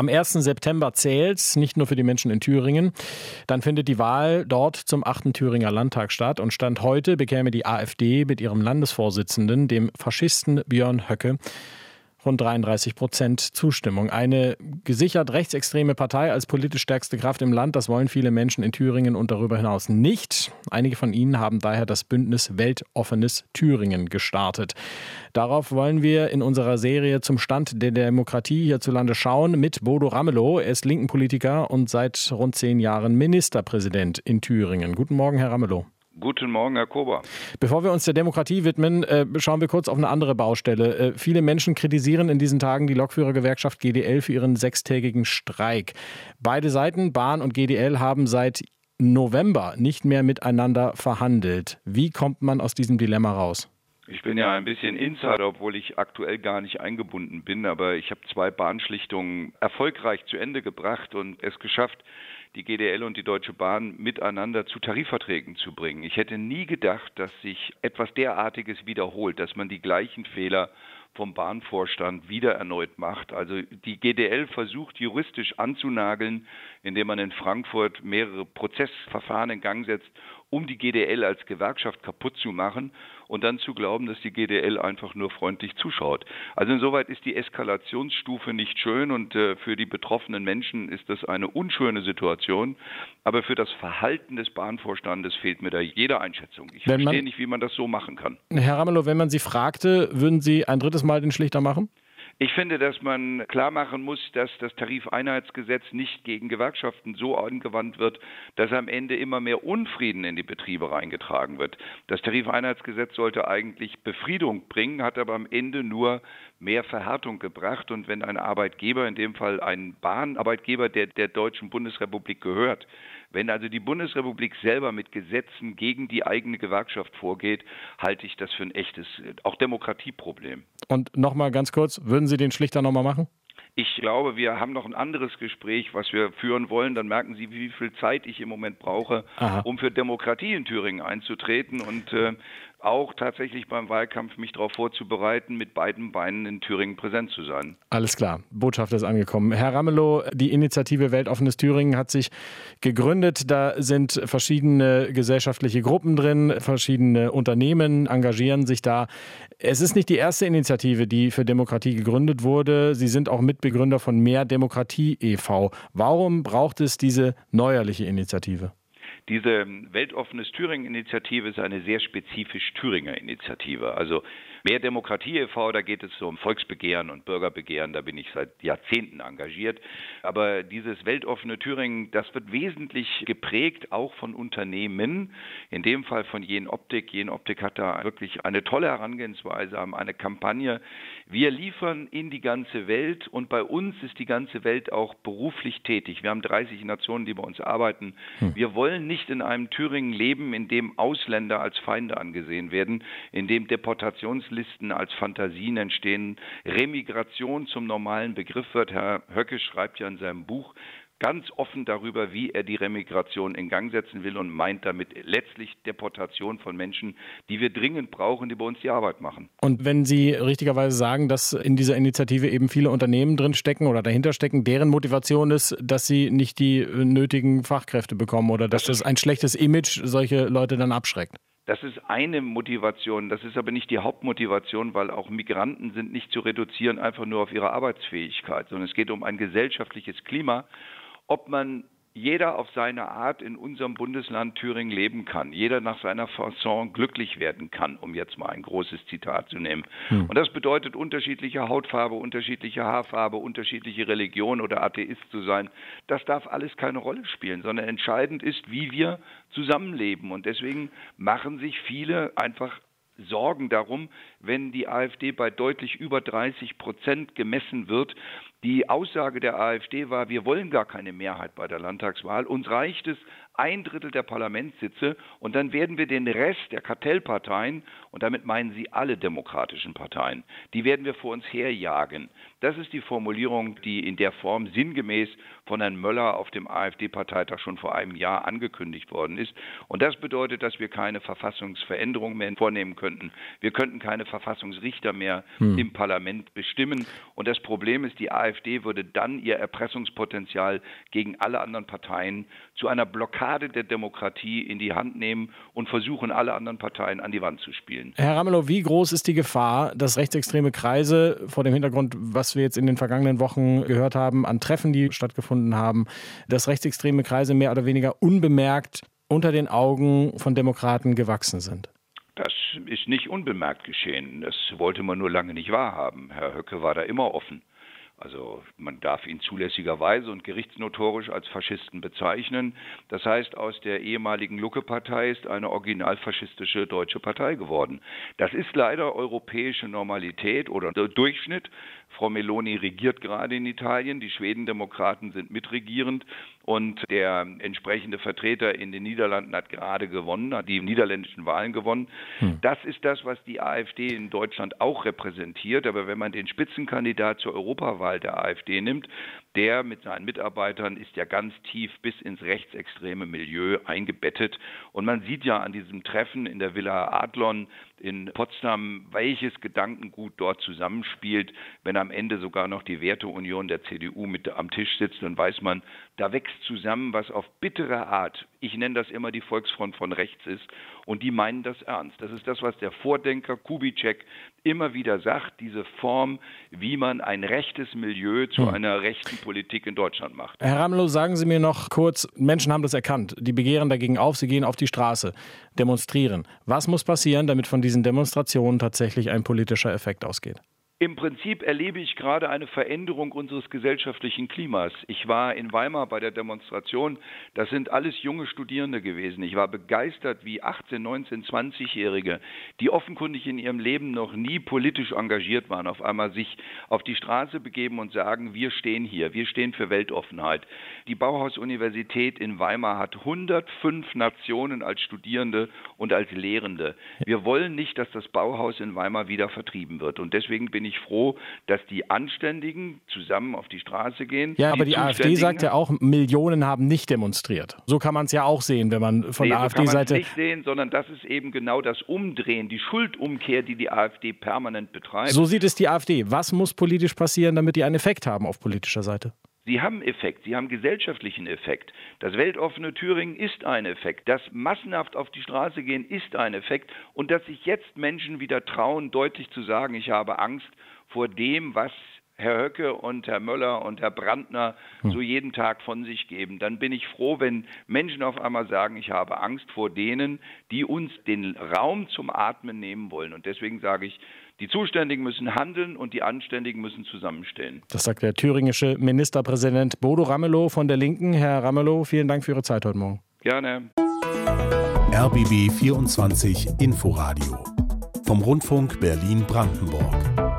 am 1. September zählt, nicht nur für die Menschen in Thüringen. Dann findet die Wahl dort zum 8. Thüringer Landtag statt. Und Stand heute bekäme die AfD mit ihrem Landesvorsitzenden, dem Faschisten Björn Höcke, rund 33% Zustimmung. Eine gesichert rechtsextreme Partei als politisch stärkste Kraft im Land, das wollen viele Menschen in Thüringen und darüber hinaus nicht. Einige von ihnen haben daher das Bündnis Weltoffenes Thüringen gestartet. Darauf wollen wir in unserer Serie zum Stand der Demokratie hierzulande schauen mit Bodo Ramelow. Er ist Linken-Politiker und seit rund 10 Jahren Ministerpräsident in Thüringen. Guten Morgen, Herr Ramelow. Guten Morgen, Herr Kober. Bevor wir uns der Demokratie widmen, schauen wir kurz auf eine andere Baustelle. Viele Menschen kritisieren in diesen Tagen die Lokführergewerkschaft GDL für ihren 6-tägigen Streik. Beide Seiten, Bahn und GDL, haben seit November nicht mehr miteinander verhandelt. Wie kommt man aus diesem Dilemma raus? Ich bin ja ein bisschen Insider, obwohl ich aktuell gar nicht eingebunden bin, aber ich habe 2 Bahnschlichtungen erfolgreich zu Ende gebracht und es geschafft, die GDL und die Deutsche Bahn miteinander zu Tarifverträgen zu bringen. Ich hätte nie gedacht, dass sich etwas derartiges wiederholt, dass man die gleichen Fehler vom Bahnvorstand wieder erneut macht. Also die GDL versucht juristisch anzunageln, indem man in Frankfurt mehrere Prozessverfahren in Gang setzt, um die GDL als Gewerkschaft kaputt zu machen und dann zu glauben, dass die GDL einfach nur freundlich zuschaut. Also insoweit ist die Eskalationsstufe nicht schön und für die betroffenen Menschen ist das eine unschöne Situation. Aber für das Verhalten des Bahnvorstandes fehlt mir da jede Einschätzung. Ich verstehe nicht, wie man das so machen kann. Herr Ramelow, wenn man Sie fragte, würden Sie ein drittes Mal den Schlichter machen? Ich finde, dass man klar machen muss, dass das Tarifeinheitsgesetz nicht gegen Gewerkschaften so angewandt wird, dass am Ende immer mehr Unfrieden in die Betriebe reingetragen wird. Das Tarifeinheitsgesetz sollte eigentlich Befriedung bringen, hat aber am Ende nur mehr Verhärtung gebracht. Und wenn ein Arbeitgeber, in dem Fall ein Bahnarbeitgeber, der der Deutschen Bundesrepublik gehört, wenn also die Bundesrepublik selber mit Gesetzen gegen die eigene Gewerkschaft vorgeht, halte ich das für ein echtes, auch Demokratieproblem. Und nochmal ganz kurz, würden Sie den Schlichter nochmal machen? Ich glaube, wir haben noch ein anderes Gespräch, was wir führen wollen. Dann merken Sie, wie viel Zeit ich im Moment brauche, um für Demokratie in Thüringen einzutreten und auch tatsächlich beim Wahlkampf mich darauf vorzubereiten, mit beiden Beinen in Thüringen präsent zu sein. Alles klar, Botschaft ist angekommen. Herr Ramelow, die Initiative Weltoffenes Thüringen hat sich gegründet. Da sind verschiedene gesellschaftliche Gruppen drin, verschiedene Unternehmen engagieren sich da. Es ist nicht die erste Initiative, die für Demokratie gegründet wurde. Sie sind auch Mitbegründer von Mehr Demokratie e.V. Warum braucht es diese neuerliche Initiative? Diese Weltoffenes Thüringen-Initiative ist eine sehr spezifisch Thüringer Initiative. Also Mehr Demokratie e.V., da geht es so um Volksbegehren und Bürgerbegehren, da bin ich seit Jahrzehnten engagiert. Aber dieses weltoffene Thüringen, das wird wesentlich geprägt auch von Unternehmen, in dem Fall von Jenoptik. Jenoptik hat da wirklich eine tolle Herangehensweise, haben eine Kampagne. Wir liefern in die ganze Welt und bei uns ist die ganze Welt auch beruflich tätig. Wir haben 30 Nationen, die bei uns arbeiten. Wir wollen nicht in einem Thüringen leben, in dem Ausländer als Feinde angesehen werden, in dem Deportationslisten als Fantasien entstehen, Remigration zum normalen Begriff wird. Herr Höcke schreibt ja in seinem Buch ganz offen darüber, wie er die Remigration in Gang setzen will und meint damit letztlich Deportation von Menschen, die wir dringend brauchen, die bei uns die Arbeit machen. Und wenn Sie richtigerweise sagen, dass in dieser Initiative eben viele Unternehmen drin stecken oder dahinter stecken, deren Motivation ist, dass sie nicht die nötigen Fachkräfte bekommen oder dass das ein schlechtes Image solche Leute dann abschreckt. Das ist eine Motivation, das ist aber nicht die Hauptmotivation, weil auch Migranten sind nicht zu reduzieren einfach nur auf ihre Arbeitsfähigkeit, sondern es geht um ein gesellschaftliches Klima. Ob man jeder auf seine Art in unserem Bundesland Thüringen leben kann, jeder nach seiner Fasson glücklich werden kann, um jetzt mal ein großes Zitat zu nehmen. Und das bedeutet unterschiedliche Hautfarbe, unterschiedliche Haarfarbe, unterschiedliche Religion oder Atheist zu sein. Das darf alles keine Rolle spielen, sondern entscheidend ist, wie wir zusammenleben. Und deswegen machen sich viele einfach Sorgen darum, wenn die AfD bei deutlich über 30% gemessen wird. Die Aussage der AfD war, wir wollen gar keine Mehrheit bei der Landtagswahl. Uns reicht es, ein Drittel der Parlamentssitze und dann werden wir den Rest der Kartellparteien, und damit meinen sie alle demokratischen Parteien, die werden wir vor uns herjagen. Das ist die Formulierung, die in der Form sinngemäß von Herrn Möller auf dem AfD-Parteitag schon vor einem Jahr angekündigt worden ist. Und das bedeutet, dass wir keine Verfassungsveränderung mehr vornehmen könnten. Wir könnten keine Verfassungsrichter mehr im Parlament bestimmen. Und das Problem ist, die AfD würde dann ihr Erpressungspotenzial gegen alle anderen Parteien zu einer Blockade der Demokratie in die Hand nehmen und versuchen, alle anderen Parteien an die Wand zu spielen. Herr Ramelow, wie groß ist die Gefahr, dass rechtsextreme Kreise vor dem Hintergrund, was wir jetzt in den vergangenen Wochen gehört haben, an Treffen, die stattgefunden haben, dass rechtsextreme Kreise mehr oder weniger unbemerkt unter den Augen von Demokraten gewachsen sind? Das ist nicht unbemerkt geschehen. Das wollte man nur lange nicht wahrhaben. Herr Höcke war da immer offen. Also man darf ihn zulässigerweise und gerichtsnotorisch als Faschisten bezeichnen. Das heißt, aus der ehemaligen Lucke-Partei ist eine originalfaschistische deutsche Partei geworden. Das ist leider europäische Normalität oder Durchschnitt. Frau Meloni regiert gerade in Italien, die Schwedendemokraten sind mitregierend und der entsprechende Vertreter in den Niederlanden hat gerade gewonnen, hat die niederländischen Wahlen gewonnen. Das ist das, was die AfD in Deutschland auch repräsentiert. Aber wenn man den Spitzenkandidat zur Europawahl der AfD nimmt, der mit seinen Mitarbeitern ist ja ganz tief bis ins rechtsextreme Milieu eingebettet. Und man sieht ja an diesem Treffen in der Villa Adlon in Potsdam, welches Gedankengut dort zusammenspielt. Wenn am Ende sogar noch die Werteunion der CDU mit am Tisch sitzt, dann weiß man, da wächst zusammen, was auf bittere Art, ich nenne das immer die Volksfront von rechts ist, und die meinen das ernst. Das ist das, was der Vordenker Kubitschek immer wieder sagt, diese Form, wie man ein rechtes Milieu zu einer rechten Politik in Deutschland macht. Herr Ramelow, sagen Sie mir noch kurz, Menschen haben das erkannt, die begehren dagegen auf, sie gehen auf die Straße, demonstrieren. Was muss passieren, damit von diesen Demonstrationen tatsächlich ein politischer Effekt ausgeht? Im Prinzip erlebe ich gerade eine Veränderung unseres gesellschaftlichen Klimas. Ich war in Weimar bei der Demonstration, das sind alles junge Studierende gewesen. Ich war begeistert, wie 18-, 19-, 20-Jährige, die offenkundig in ihrem Leben noch nie politisch engagiert waren, auf einmal sich auf die Straße begeben und sagen, wir stehen hier, wir stehen für Weltoffenheit. Die Bauhausuniversität in Weimar hat 105 Nationen als Studierende und als Lehrende. Wir wollen nicht, dass das Bauhaus in Weimar wieder vertrieben wird und deswegen bin ich froh, dass die Anständigen zusammen auf die Straße gehen. Ja, aber die AfD sagt ja auch, Millionen haben nicht demonstriert. So kann man es ja auch sehen, wenn man von der AfD-Seite... Nee, so kann man es nicht sehen, sondern das ist eben genau das Umdrehen, die Schuldumkehr, die die AfD permanent betreibt. So sieht es die AfD. Was muss politisch passieren, damit die einen Effekt haben auf politischer Seite? Sie haben Effekt, sie haben gesellschaftlichen Effekt. Das weltoffene Thüringen ist ein Effekt. Das massenhaft auf die Straße gehen ist ein Effekt. Und dass sich jetzt Menschen wieder trauen, deutlich zu sagen, ich habe Angst vor dem, was Herr Höcke und Herr Möller und Herr Brandner so jeden Tag von sich geben, dann bin ich froh, wenn Menschen auf einmal sagen, ich habe Angst vor denen, die uns den Raum zum Atmen nehmen wollen. Und deswegen sage ich, die Zuständigen müssen handeln und die Anständigen müssen zusammenstehen. Das sagt der thüringische Ministerpräsident Bodo Ramelow von der Linken. Herr Ramelow, vielen Dank für Ihre Zeit heute Morgen. Gerne. RBB 24 Inforadio vom Rundfunk Berlin-Brandenburg.